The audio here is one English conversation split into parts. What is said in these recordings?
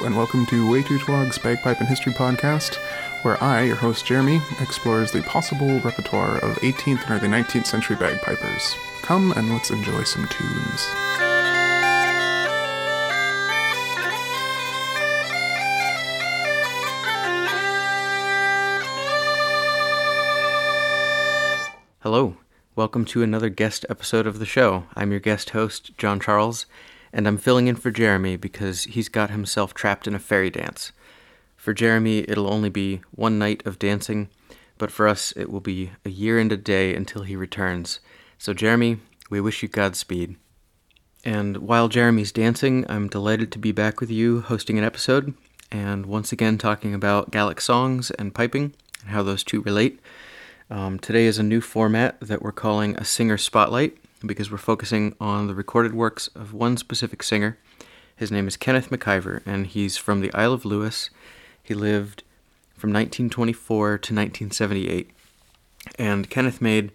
Hello and welcome to Way Too Twog's Bagpipe and History Podcast, where I, your host Jeremy, explores the possible repertoire of 18th and early 19th century bagpipers. Come and let's enjoy some tunes. Hello, welcome to another guest episode of the show. I'm your guest host, John Charles, and I'm filling in for Jeremy because he's got himself trapped in a fairy dance. For Jeremy, it'll only be one night of dancing, but for us, it will be a year and a day until he returns. So Jeremy, we wish you Godspeed. And while Jeremy's dancing, I'm delighted to be back with you hosting an episode, and once again talking about Gaelic songs and piping, and how those two relate. Today is a new format that we're calling a Singer Spotlight, because we're focusing on the recorded works of one specific singer. His name is Kenneth MacIver, and he's from the Isle of Lewis. He lived from 1924 to 1978. And Kenneth made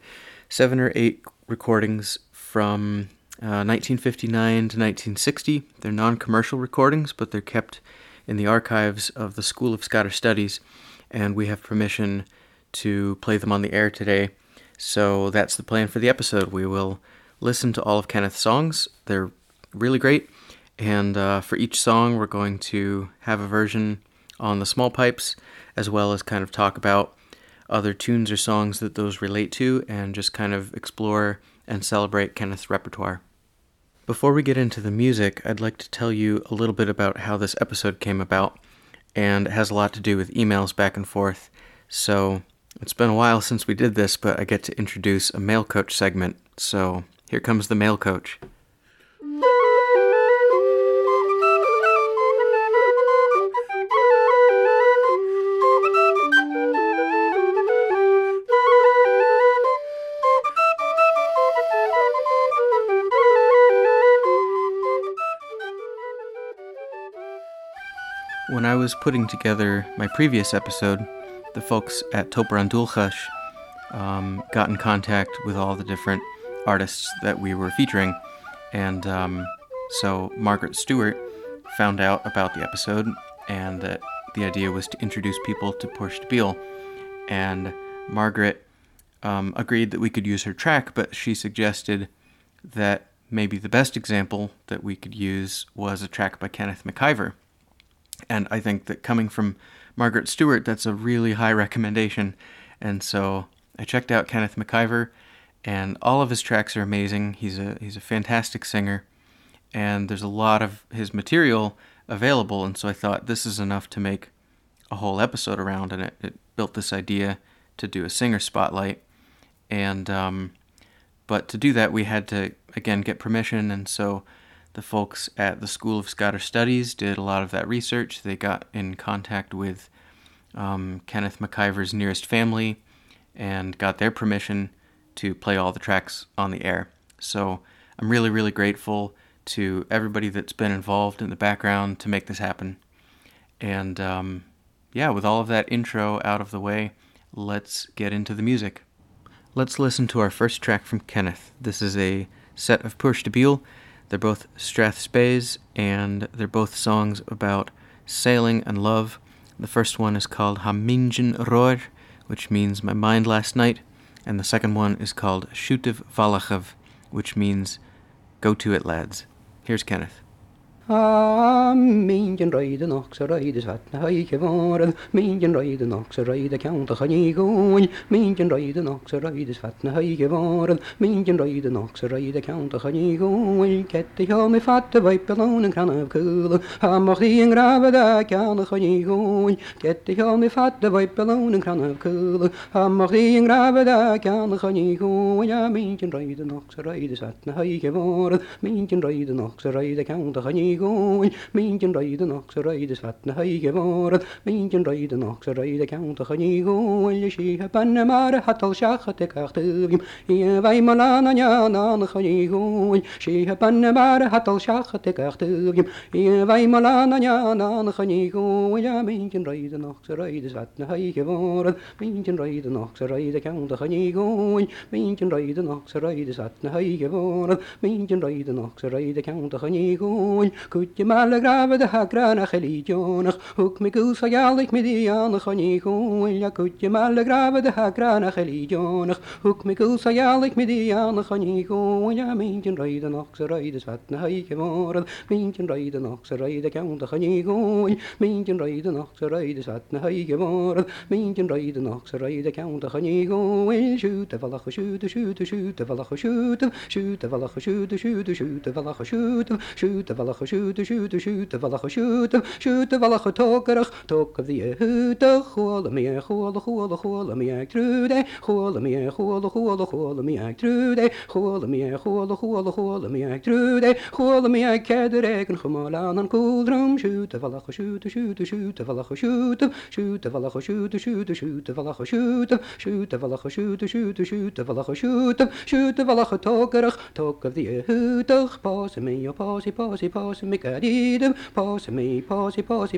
7 or 8 recordings from 1959 to 1960. They're non-commercial recordings, but they're kept in the archives of the School of Scottish Studies, and we have permission to play them on the air today. So that's the plan for the episode. We will listen to all of Kenneth's songs. They're really great. And for each song, we're going to have a version on the small pipes, as well as kind of talk about other tunes or songs that those relate to, and just kind of explore and celebrate Kenneth's repertoire. Before we get into the music, I'd like to tell you a little bit about how this episode came about. And it has a lot to do with emails back and forth. So it's been a while since we did this, but I get to introduce a Mail Coach segment, so here comes the Mail Coach. When I was putting together my previous episode, the folks at Tobar an Dualchais got in contact with all the different artists that we were featuring, and so Margaret Stewart found out about the episode and that the idea was to introduce people to Puirt à Beul. And Margaret agreed that we could use her track, but she suggested that maybe the best example that we could use was a track by Kenneth MacIver. And I think that coming from Margaret Stewart, that's a really high recommendation. And so I checked out Kenneth MacIver, and all of his tracks are amazing. He's a fantastic singer, and there's a lot of his material available. And so I thought this is enough to make a whole episode around, and it built this idea to do a singer spotlight. And but to do that, we had to, again, get permission. And so the folks at the School of Scottish Studies did a lot of that research. They got in contact with Kenneth MacIver's nearest family and got their permission to play all the tracks on the air. So I'm really, really grateful to everybody that's been involved in the background to make this happen. And with all of that intro out of the way, let's get into the music. Let's listen to our first track from Kenneth. This is a set of Puirt à Beul. They're both strathspeys, and they're both songs about sailing and love. The first one is called Tha M'inntinn a-raoir, which means my mind last night, and the second one is called Siuthadaibh Bhalachaibh, which means go to it, lads. Here's Kenneth. Meen can ride an ox a ride is at the high cavern. Meen can ride an ox a ride a count of honey going. Meen can ride an ox a ride is fat and high cavern. Meen can ride an ox a ride a count of honey going. Get the home fat the wipe alone and can have cool. Hammocky and grab a can of honey going. Get the home fat the wipe alone and can have cool. Hammocky and grab a can of honey going. Meen can ride an ox a ride is fat and high cavern. Meen can ride an ox a ride a count of honey. Meen can ride an ox a ride is fat and high cavern. Meen can ride an ox a ride a count of honey going. Sheh Panamara Hatal Shachate Cartuvim. Eva Malanayan on the honey going. Sheh Panamara Hatal Shachate Cartuvim. Eva Malanayan on the honey going. Meen can ride an ox a ride is fat and high cavern. Meen can ride an ox a ride a count of honey going. Meen can ride an ox a ride is fat and high cavern. Meen can ride an ox a ride a count of honey going. Could you mal a grave the hagrana chelijonach? Hook me goose a gallic midianach on ye goon. Could you mal a grave the hagrana chelijonach? Hook me goose a gallic midianach on ye goon. Ya mintin ride an ox a ride as fat na hike moral. Mintin ride an ox a ride a countach on ye goon. Mintin ride an ox a ride as fat na hike moral. Mintin ride an ox a ride a countach on ye goon. Shoot a valach shoot a shoot a shoot a valach shoot a shoot a valach shoot a shoot a shoot a valach shoot a shoot a valach shoot. Shoot a shoot a valach shoot a valach talkerach talk of the hootach hola me ag trude hola me ag trude hola me ag trude hola me ag kederek and chamalan and coldrum shoot a valach shoot a valach shoot a valach shoot a valach shoot a valach shoot a valach shoot a valach talkerach talk of the hootach pass me pass me Megadidum, pass me, Megadidum, pass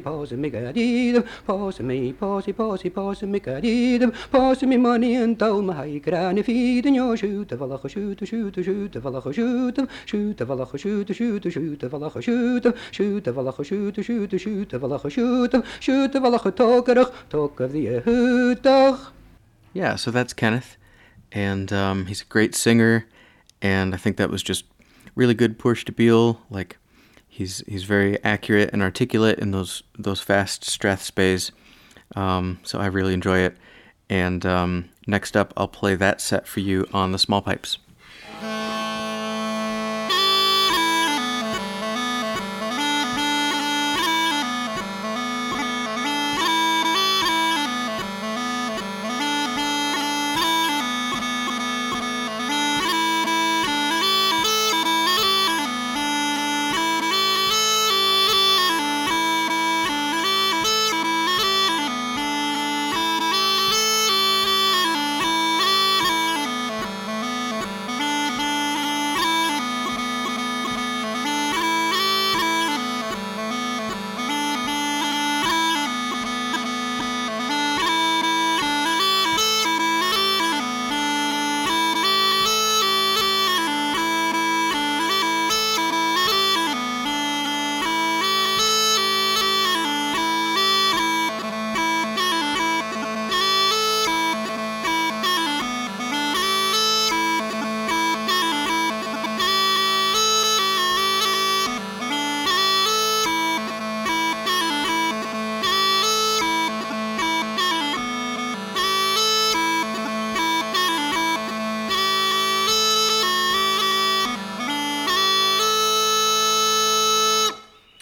me, Megadidum, pass me money and down my high granny feed and your shoot a valach shoot a valach shoot a valach shoot a valach shoot a valach shoot a valach shoot a valach talk of the hootach. Yeah, so that's Kenneth, and he's a great singer, and I think that was just really good Puirt à Beul, like. He's very accurate and articulate in those fast strathspeys, so I really enjoy it. And next up, I'll play that set for you on the small pipes.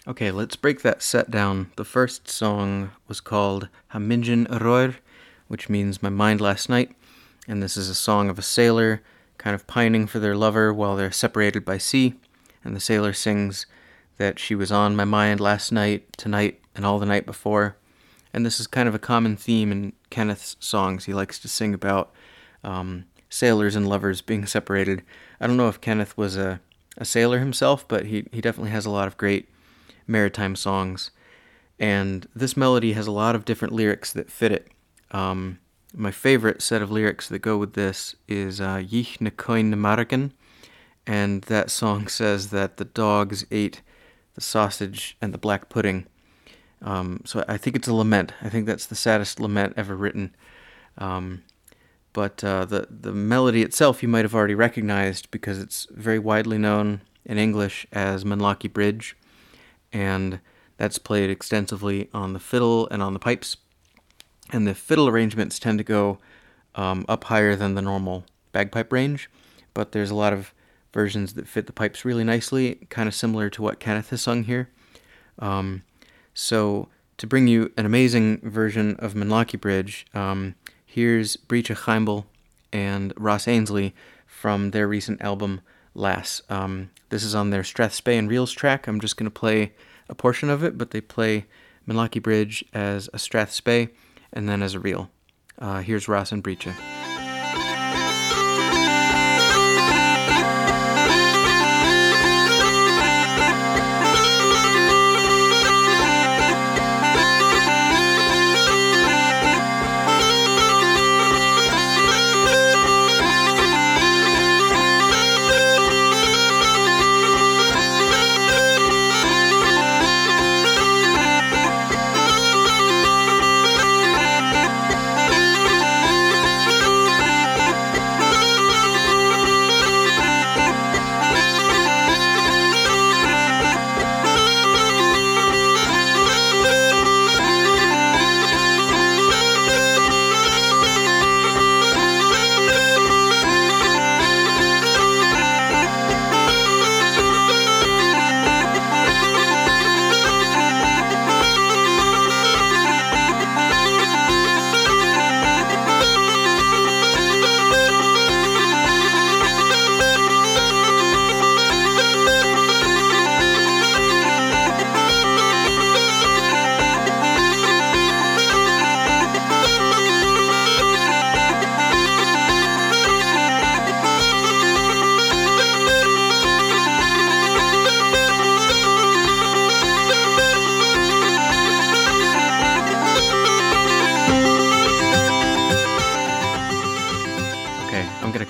Okay, let's break that set down. The first song was called Tha M'inntinn a-raoir, which means My Mind Last Night, and this is a song of a sailor kind of pining for their lover while they're separated by sea, and the sailor sings that she was on my mind last night, tonight, and all the night before, and this is kind of a common theme in Kenneth's songs. He likes to sing about sailors and lovers being separated. I don't know if Kenneth was a sailor himself, but he definitely has a lot of great maritime songs, and this melody has a lot of different lyrics that fit it. My favorite set of lyrics that go with this is He Hòro na Boireannaich, and that song says that the dogs ate the sausage and the black pudding. So I think it's a lament. I think that's the saddest lament ever written. But the melody itself you might have already recognized because it's very widely known in English as Munlochy Bridge, and that's played extensively on the fiddle and on the pipes. And the fiddle arrangements tend to go up higher than the normal bagpipe range, but there's a lot of versions that fit the pipes really nicely, kind of similar to what Kenneth has sung here. So to bring you an amazing version of Munlochy Bridge, here's Brìghde Chaimbeul and Ross Ainslie from their recent album, Lass. This is on their Strathspey and Reels track. I'm just going to play a portion of it, but they play Munlochy Bridge as a Strathspey and then as a reel. Here's Ross and Brìghde.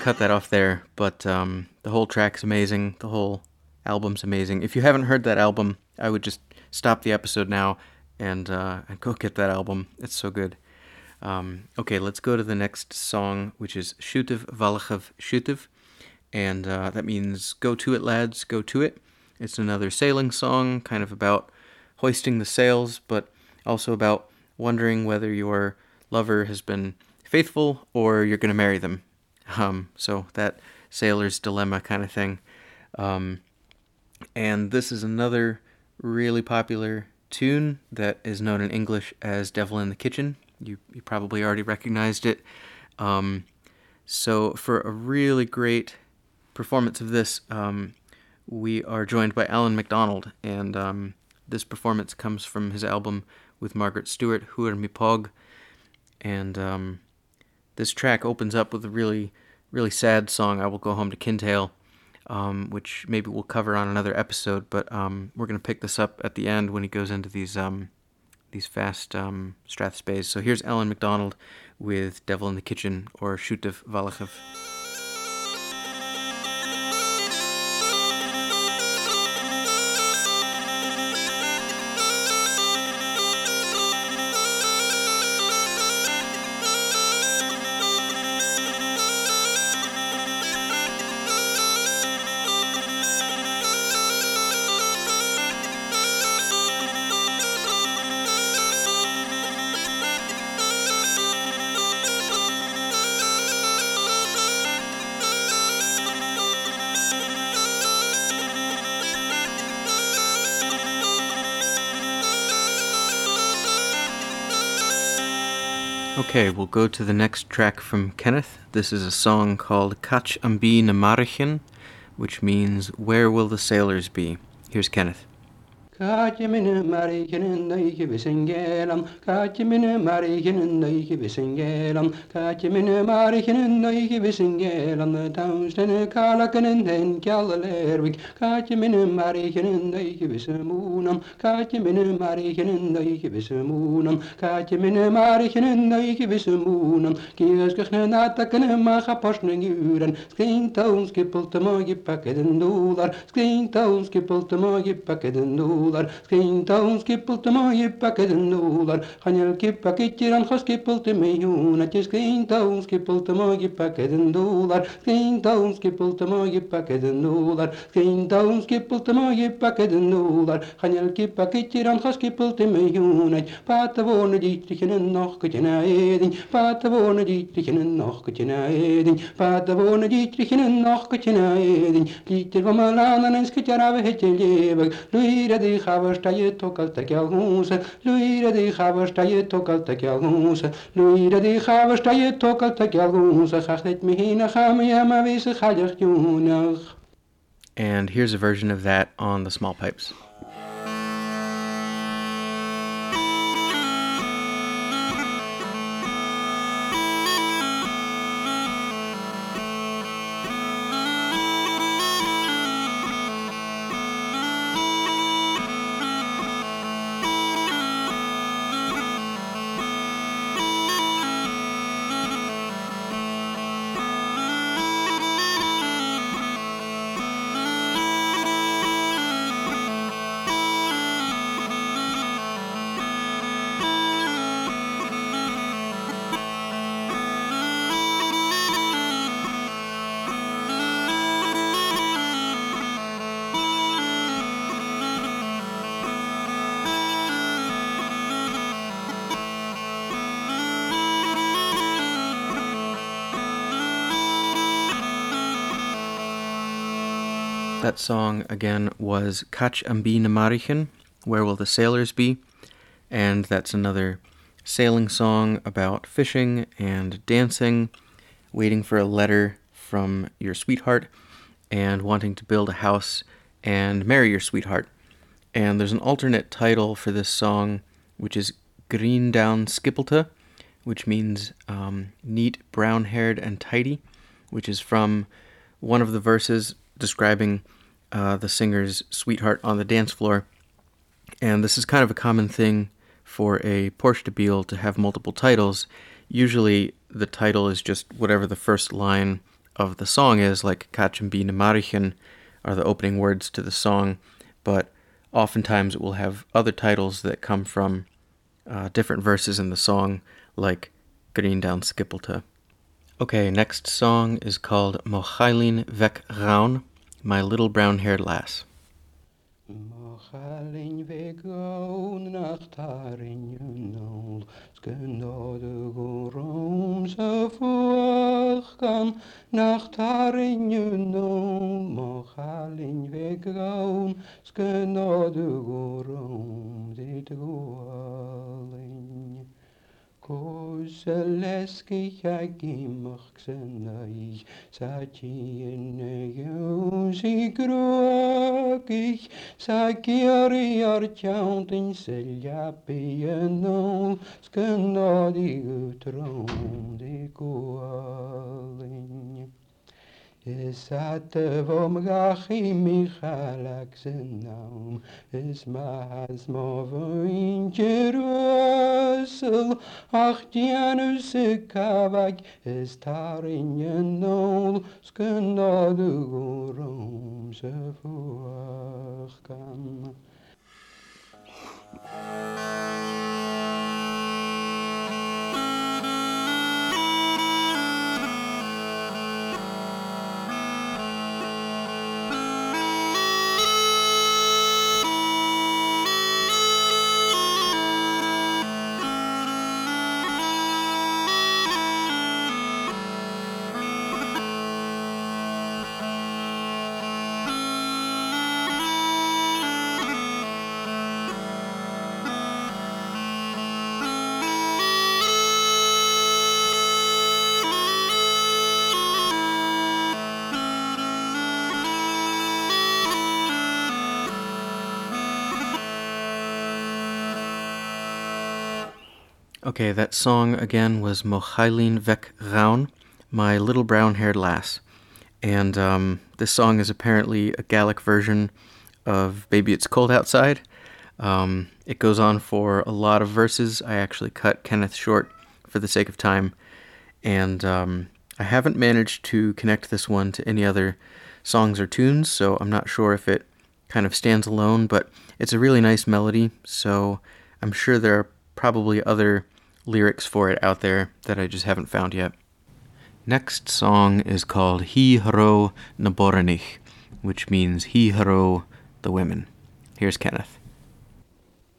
cut that off there, but the whole track's amazing. The whole album's amazing. If you haven't heard that album, I would just stop the episode now and go get that album. It's so good. Okay, let's go to the next song, which is Siuthadaibh Bhalachaibh Siuthadaibh, and that means go to it, lads, go to it. It's another sailing song, kind of about hoisting the sails, but also about wondering whether your lover has been faithful or you're going to marry them. So that sailor's dilemma kind of thing. And this is another really popular tune that is known in English as Devil in the Kitchen. You probably already recognized it. So for a really great performance of this, we are joined by Allan MacDonald, and this performance comes from his album with Margaret Stewart, Fhuair mi Pog, and this track opens up with a really, really sad song, I Will Go Home to Kintail, which maybe we'll cover on another episode, but we're going to pick this up at the end when he goes into these fast strathspeys. So here's Allan MacDonald with Devil in the Kitchen, or Siuthadaibh Bhalachaibh. Okay, we'll go to the next track from Kenneth. This is a song called Càit am bi na Maraichean, which means Where Will the Sailors Be? Here's Kenneth. Càit am bi na Maraichean and I give a singalam. Càit am bi na Maraichean and I give a singalam. Càit am bi na Maraichean and I give a singalam. The town's in a carlacan and then Callalerwick. Càit am bi na Maraichean and I give a samoonam. Càit am bi na Maraichean and I give a samoonam. Càit am bi na Maraichean and I give a samoonam. Kiaskach na natakan and macha poshna guran. Screen town skipple to mogi packet and dollar. Screen town skipple to mogi packet and dollar. Screen town skipple to my packet and dollar. Hanyal keep a kitchen and hoskipple to me, you not just screen town skipple to my packet and dollar. Screen town skipple to my packet and dollar. Screen town skipple to my packet and dollar. Hanyal keep a kitchen and hoskipple to me, you not. Pat of one dietrichen and noch kitchen a eating. Pat of one dietrichen and noch kitchen a eating. Pat of one dietrichen and noch kitchen a eating. Peter from a land and skitterava hitching. Louis Haverstaye took out the Galhoose, Louis de Haverstaye took out the Galhoose, Louis de Haverstaye took out the Galhoose, Hachnet Mihina Hamiama Visa Hajar Junach. And here's a version of that on the small pipes. That song, again, was Càit am bi na Maraichean, Where Will the Sailors Be? And that's another sailing song about fishing and dancing, waiting for a letter from your sweetheart, and wanting to build a house and marry your sweetheart. And there's an alternate title for this song, which is Brìghde Chaimbeul Sgiobalta, which means neat, brown-haired, and tidy, which is from one of the verses describing the singer's sweetheart on the dance floor. And this is kind of a common thing for a Puirt à Beul to have multiple titles. Usually the title is just whatever the first line of the song is, like Càit am bi na Maraichean are the opening words to the song, but oftentimes it will have other titles that come from different verses in the song, like Grinn Dhonn Sgiobalta. Okay, next song is called Mo Chailinn Bheag Raun, My Little Brown-Haired Lass. Mo Chailinn Bheag Raun nach tarin yunol, sgynodog rwm sa fwachgan, nach tarin yunol. Mo Chailinn Bheag Raun, sgynodog rwm dit gwalin. Koseleskich agimachsenai, sachiene yusi gruagich, sakiri archantin seljapienol, skanadi utron de koalin. Es atvom gachi michalak zenaum, es mahas movo in Jerusalem, ach dianus kavak, es tarin yenol, skenadu gorom sefuachkan. Okay, that song again was Mo Chailinn Bheag Raun, My Little Brown-Haired Lass. And this song is apparently a Gaelic version of Baby It's Cold Outside. It goes on for a lot of verses. I actually cut Kenneth short for the sake of time. And I haven't managed to connect this one to any other songs or tunes, so I'm not sure if it kind of stands alone, but it's a really nice melody, so I'm sure there are probably other lyrics for it out there that I just haven't found yet. Next song is called He Hòro na Boireannaich, which means He Hòro the women. Here's Kenneth.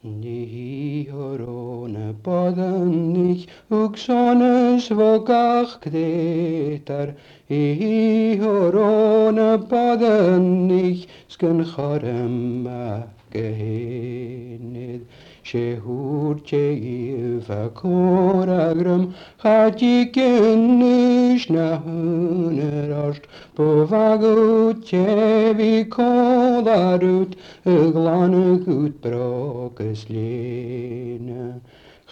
He Hòro na Boireannaich, Uxones vogach gdetar. He Hòro na Boireannaich, Sgan chorem ma gehenid. Shehurchei vakoragram, Hatikenish nahunerasht, Povagutchevi kolarut, Eglanukut prokeslina.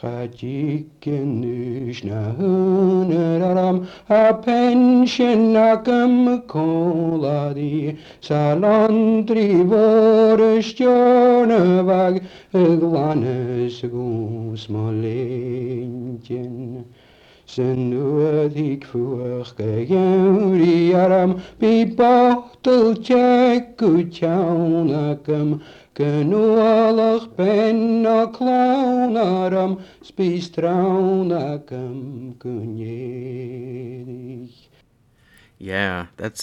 Hatikenish nahuneraram, Apenshinakum koladi, Salandri voreshjonavag, Eglanes gus molentin. Senuadik fuachke geuriaram, Bibachtel chekutjaunakam, Genualach penna clownaram, Spistraunakam kunjedich. Yeah, that's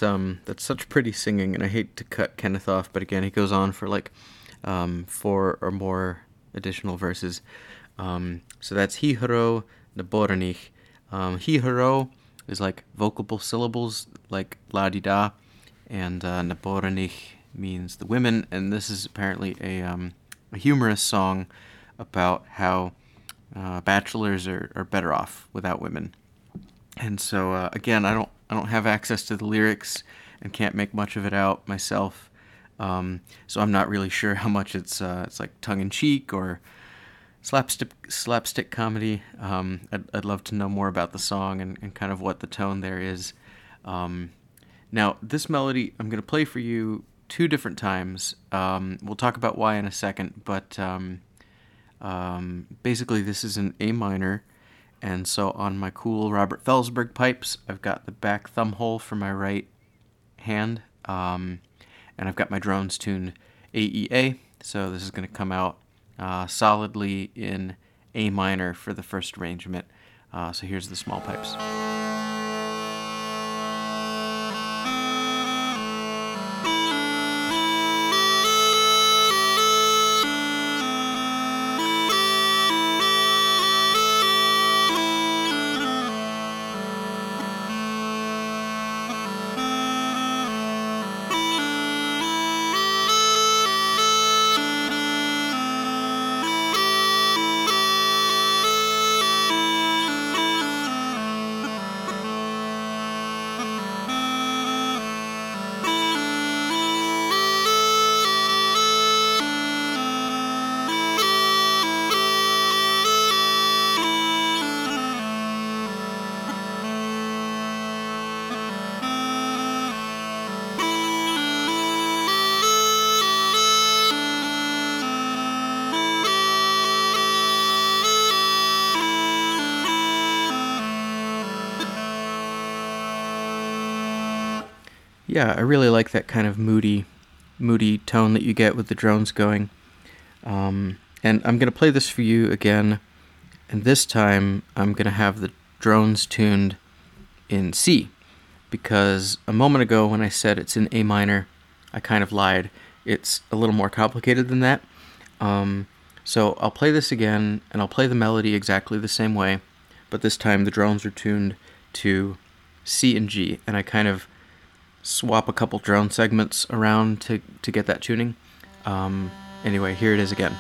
such pretty singing, and I hate to cut Kenneth off, but again, he goes on for like four or more additional verses. So that's He Hòro na Boireannaich. He Hòro is like vocable syllables, like la-di-da, and na Boireannaich means the women, and this is apparently a humorous song about how bachelors are better off without women. And so again, I don't have access to the lyrics and can't make much of it out myself. So I'm not really sure how much it's like tongue-in-cheek or slapstick comedy. I'd love to know more about the song and kind of what the tone there is. Now, this melody I'm going to play for you two different times. We'll talk about why in a second, but basically this is in A minor, And so on my cool Robert Felsberg pipes, I've got the back thumb hole for my right hand, and I've got my drones tuned AEA, so this is going to come out solidly in A minor for the first arrangement. So here's the small pipes. Yeah, I really like that kind of moody tone that you get with the drones going. And I'm going to play this for you again, and this time I'm going to have the drones tuned in C, because a moment ago when I said it's in A minor, I kind of lied. It's a little more complicated than that. So I'll play this again, and I'll play the melody exactly the same way, but this time the drones are tuned to C and G, and I kind of swap a couple drone segments around to get that tuning. Anyway, here it is again.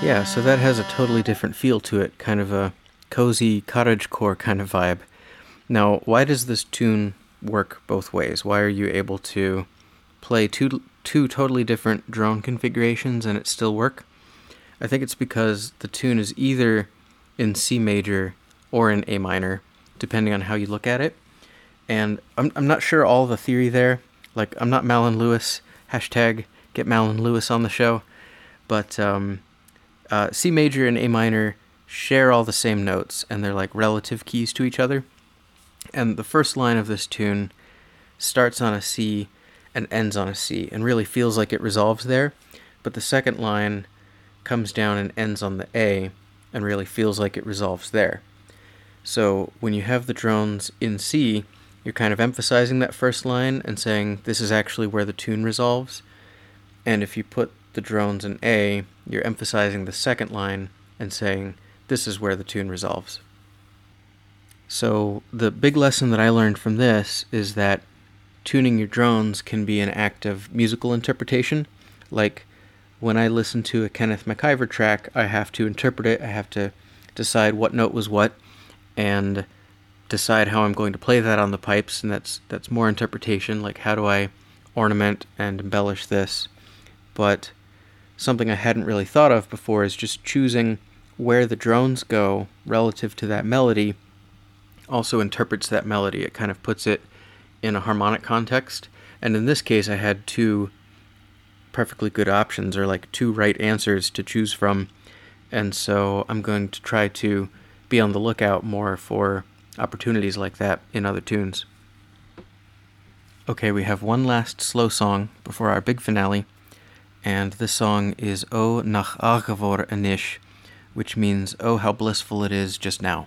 Yeah, so that has a totally different feel to it, kind of a cozy cottagecore kind of vibe. Now, why does this tune work both ways? Why are you able to play two totally different drone configurations and it still work? I think it's because the tune is either in C major or in A minor, depending on how you look at it. And I'm not sure all the theory there. Like, I'm not Malin Lewis, hashtag get Malin Lewis on the show, but C major and A minor share all the same notes, and they're like relative keys to each other. And the first line of this tune starts on a C and ends on a C, and really feels like it resolves there. But the second line comes down and ends on the A, and really feels like it resolves there. So when you have the drones in C, you're kind of emphasizing that first line and saying, this is actually where the tune resolves. And if you put the drones in A, you're emphasizing the second line and saying, this is where the tune resolves. So the big lesson that I learned from this is that tuning your drones can be an act of musical interpretation. Like, when I listen to a Kenneth MacIver track, I have to interpret it, I have to decide what note was what, and decide how I'm going to play that on the pipes, and that's more interpretation, like how do I ornament and embellish this. But something I hadn't really thought of before is just choosing where the drones go relative to that melody also interprets that melody. It kind of puts it in a harmonic context. And in this case, I had two perfectly good options, or like two right answers to choose from. And so I'm going to try to be on the lookout more for opportunities like that in other tunes. Okay, we have one last slow song before our big finale. and the song is O nach agavor anish, which means, oh, how blissful it is just now.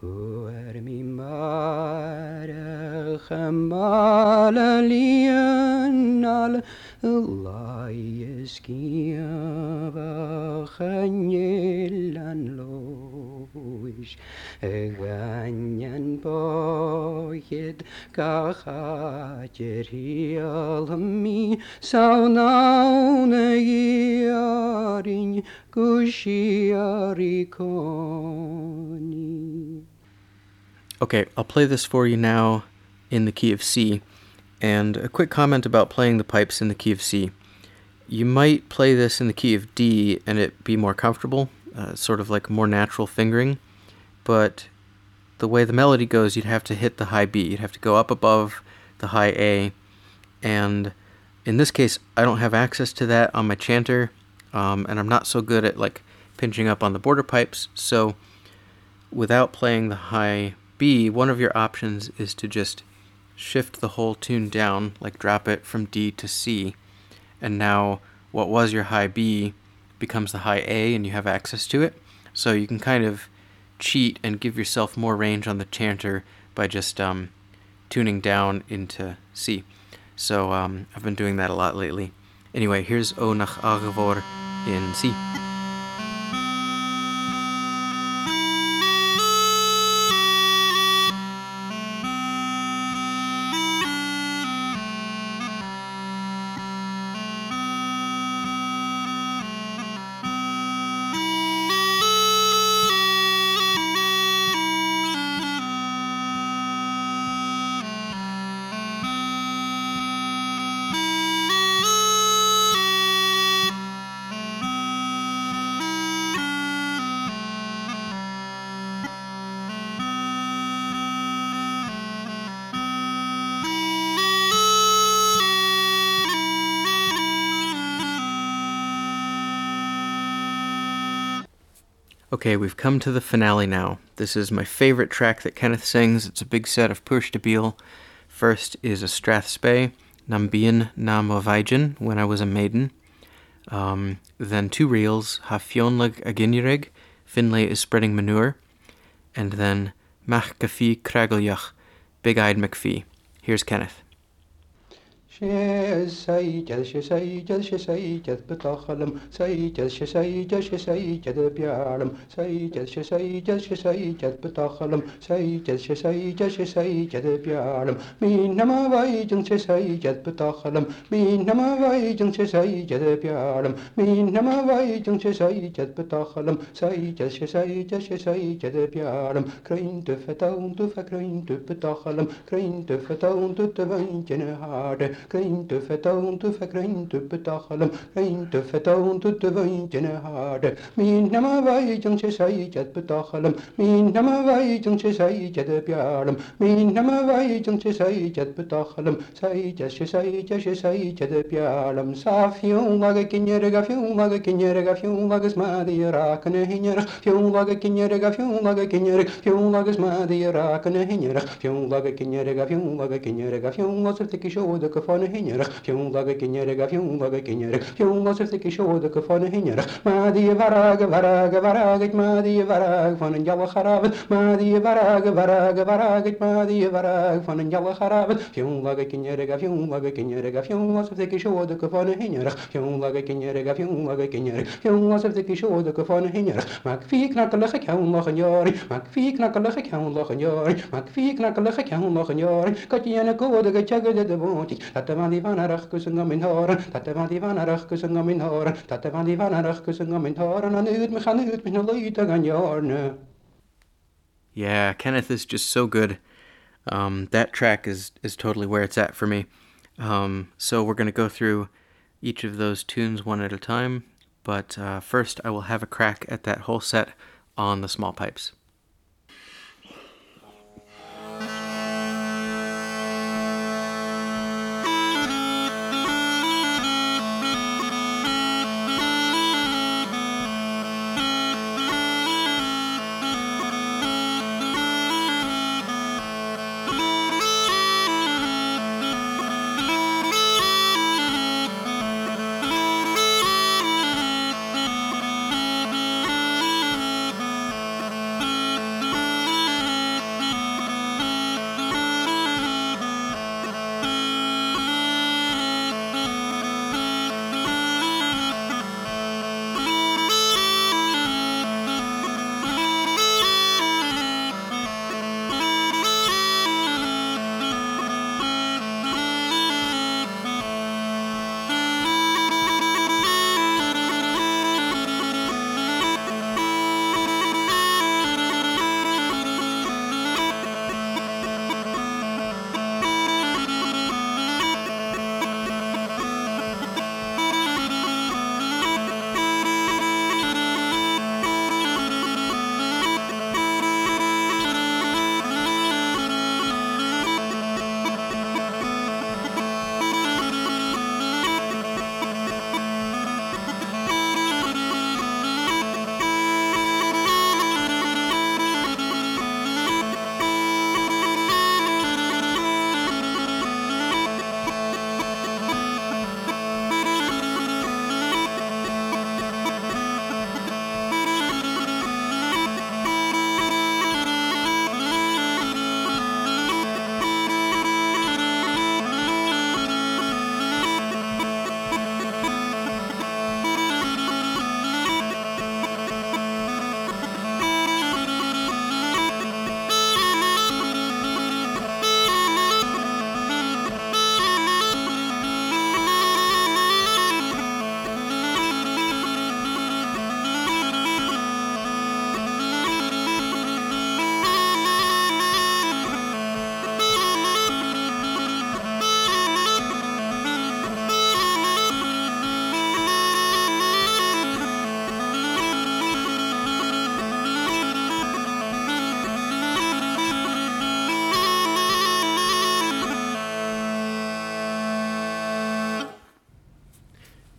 Fhuair mi Maraichean Malin Lewis Ganyan Boyd Kahirmi Sauna Yarin Kushiarikoni. Okay, I'll play this for you now in the key of C. And a quick comment about playing the pipes in the key of C. You might play this in the key of D and it be more comfortable, sort of like more natural fingering, but the way the melody goes, you'd have to hit the high B. You'd have to go up above the high A, and in this case, I don't have access to that on my chanter, and I'm not so good at like pinching up on the border pipes, so without playing the high B, one of your options is to just shift the whole tune down, like drop it from D to C, and now what was your high B becomes the high A and you have access to it. So you can kind of cheat and give yourself more range on the chanter by just tuning down into C. So I've been doing that a lot lately. Anyway, here's O nach Agavor in C. Okay, we've come to the finale now. This is my favorite track that Kenneth sings. It's a big set of Puirt à Beul. First is a strathspey, Nam Bien Nam Avajin, When I Was a Maiden. Then two reels, Tha Fionnlagh ag Innearadh, Finlay is Spreading Manure. And then Machkafi Kraglyach, Big-Eyed McPhee. Here's Kenneth. Sheh Saeja Badocholim, Sheh Saeja Bheag Raun, Sheh Saeja Badocholim, Sheh Saeja Bheag Raun, Min Nama Vaidin Sheh Saeja Badocholim, Crain to Fatown to Facrain to Badocholim, Crain to Fatown to the Vain Crain to Fatown to Facrain to Badocholim, Crain to Fatown to the Vain Innearadh. Min Nama Vaidin Sheh Saeja Badocholim, Min Nama Vaidin Sheh Saeja Bheag Raun, Min Nama Vaidin Sheh Saeja Badocholim, Sheh Saeja Bheag Raun. Tha Fionnlagh ag Innearadh, Fionnlagh is Madhi Arach and a Hinnearadh, Fionnlagh ag Innearadh, Fionnlagh is Madhi Arach and a Hinnearadh, Fionnlagh ag Innearadh, Fionnlagh of the Kisho the Kafana. Fionnlagh of the Kisho the Kafana Hinnearadh, Madhi Varaga, Madhi Varag, Fan and Yalacharavan, Madhi Varaga, Madhi Varag, Fan and Yalacharavan, Fionnlagh ag Innearadh, Fionnlagh of the Kisho the Kafana Hinnearadh, Fionnlagh ag Innearadh, Fionnlagh of the Kisho the Kafana Hinnearadh, Macfee Knackalach Hounloch and Yori, Macfee Knackalach Hounloch and Yori, Macfee Knackalach Hounloch and Yori, Katiana Go the Gachaga the Bonti. Yeah, Kenneth is just so good. That track is totally where it's at for me. So we're going to go through each of those tunes one at a time, but first I will have a crack at that whole set on the small pipes.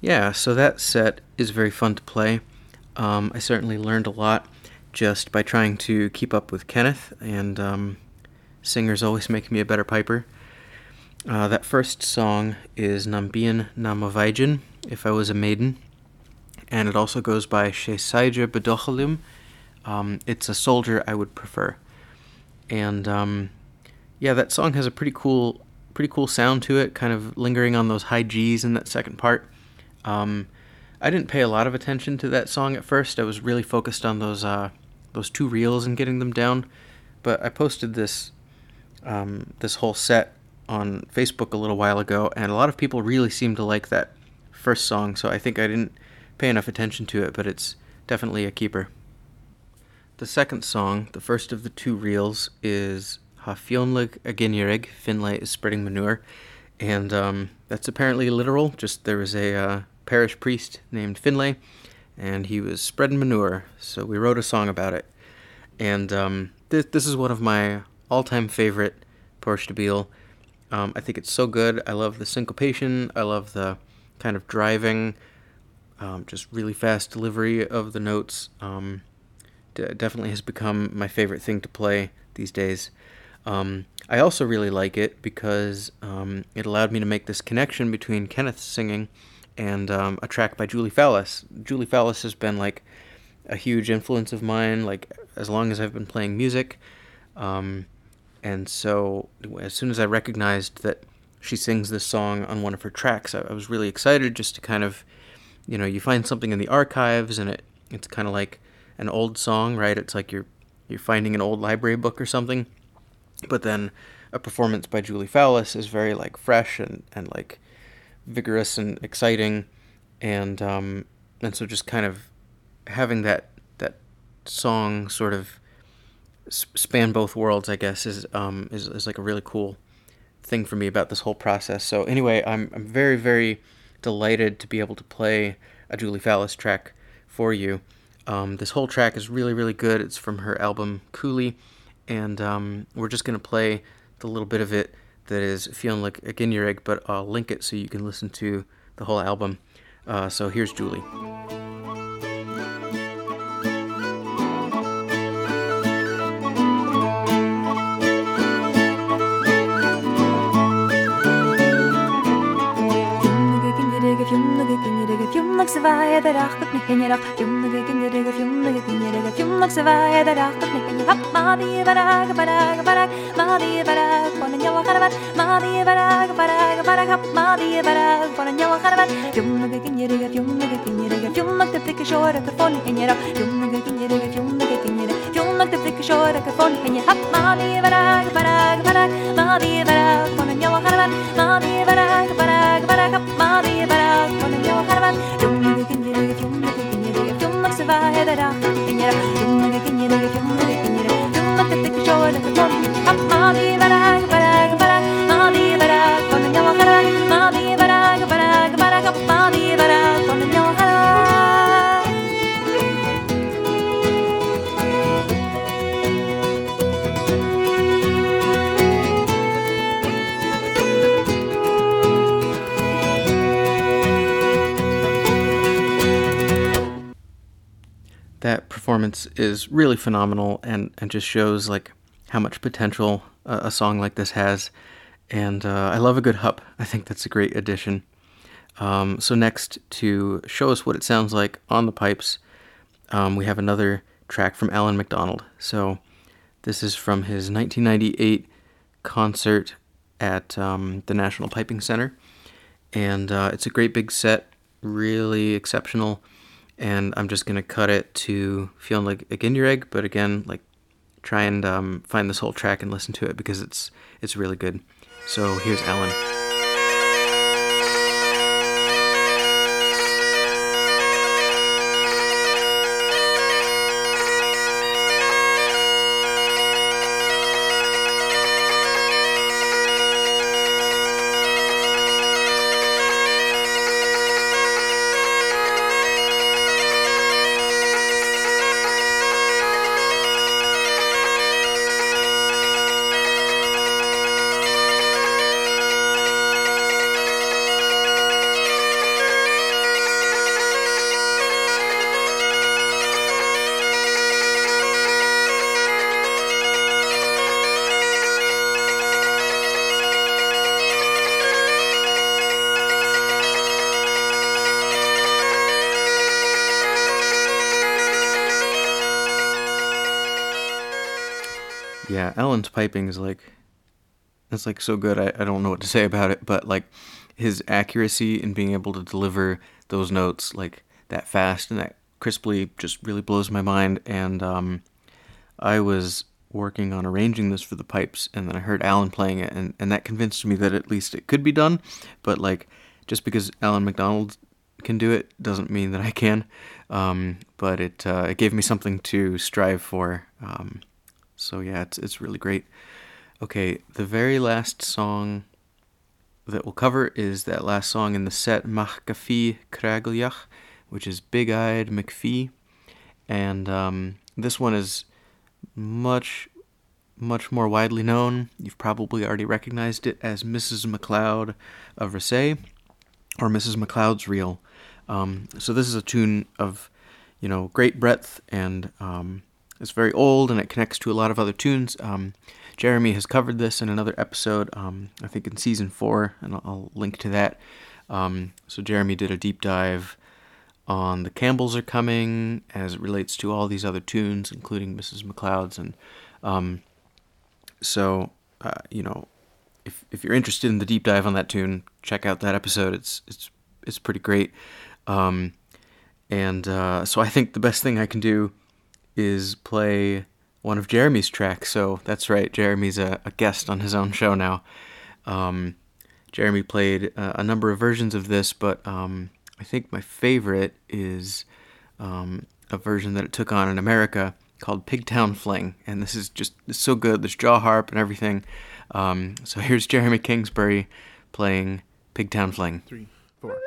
Yeah, so that set is very fun to play. I certainly learned a lot just by trying to keep up with Kenneth, and singers always make me a better piper. That first song is Nam Bien Nam Avajin, If I Was a Maiden, and it also goes by Sheh Saeja Badocholim. It's a soldier I would prefer. And yeah, that song has a pretty cool sound to it, kind of lingering on those high G's in that second part. I didn't pay a lot of attention to that song at first. I was really focused on those two reels and getting them down. But I posted this whole set on Facebook a little while ago, and a lot of people really seemed to like that first song, so I think I didn't pay enough attention to it, but it's definitely a keeper. The second song, the first of the two reels, is Tha Fionnlagh ag Innearadh, Finlay is Spreading Manure, and that's apparently literal. Just there was a parish priest named Finlay, and he was spreading manure, so we wrote a song about it. And this is one of my all-time favorite Puirt à Beul. I think it's so good. I love the syncopation. I love the kind of driving, just really fast delivery of the notes. Definitely has become my favorite thing to play these days. I also really like it because it allowed me to make this connection between Kenneth's singing and a track by Julie Fowlis. Julie Fowlis has been like a huge influence of mine, like as long as I've been playing music. And so as soon as I recognized that she sings this song on one of her tracks, I was really excited just to kind of, you know, you find something in the archives and it's kind of like an old song, right? It's like you're finding an old library book or something. But then a performance by Julie Fowlis is very, like, fresh and like, vigorous and exciting. And so just kind of having that song sort of span both worlds, I guess, is like a really cool thing for me about this whole process. So anyway, I'm very, very delighted to be able to play a Julie Fowlis track for you. This whole track is really, really good. It's from her album Cooley, and we're just going to play the little bit of it that is Fionnlagh ag Innearadh, but I'll link it so you can listen to the whole album. So here's Julie. That performance is really phenomenal and just shows like how much potential a song like this has. And I love a good hup. I think that's a great addition. So next, to show us what it sounds like on the pipes, we have another track from Allan MacDonald. So this is from his 1998 concert at the National Piping Center. And it's a great big set, really exceptional. And I'm just going to cut it to Fionnlagh ag Innearadh, but again, like, try and find this whole track and listen to it because it's really good. So here's Allan. Yeah, Allan's piping is like, it's like so good, I don't know what to say about it, but like his accuracy in being able to deliver those notes like that fast and that crisply just really blows my mind. And I was working on arranging this for the pipes, and then I heard Allan playing it, and that convinced me that at least it could be done. But like, just because Allan MacDonald can do it doesn't mean that I can, but it gave me something to strive for. So yeah, it's really great. Okay, the very last song that we'll cover is that last song in the set, Machkafi Kraglyach, which is Big-Eyed McPhee. And this one is much, much more widely known. You've probably already recognized it as Mrs. McLeod of Raasay, or Mrs. McLeod's Reel. So this is a tune of, you know, great breadth, and it's very old, and it connects to a lot of other tunes. Jeremy has covered this in another episode, I think in season 4, and I'll link to that. So Jeremy did a deep dive on The Campbells Are Coming as it relates to all these other tunes, including Mrs. McLeod's. And you know, if you're interested in the deep dive on that tune, check out that episode. It's pretty great. So I think the best thing I can do is play one of Jeremy's tracks. So that's right, Jeremy's a guest on his own show now. Jeremy played a number of versions of this, but I think my favorite is a version that it took on in America called Pigtown Fling, and this is just so good. There's jaw harp and everything. So here's Jeremy Kingsbury playing Pigtown Fling. 3, 4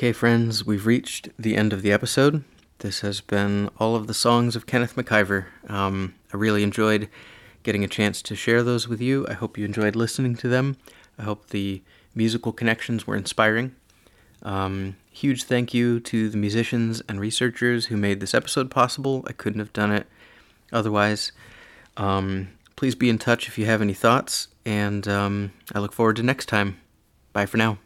Okay, friends, we've reached the end of the episode. This has been all of the songs of Kenneth MacIver. I really enjoyed getting a chance to share those with you. I hope you enjoyed listening to them. I hope the musical connections were inspiring. Huge thank you to the musicians and researchers who made this episode possible. I couldn't have done it otherwise. Please be in touch if you have any thoughts, and I look forward to next time. Bye for now.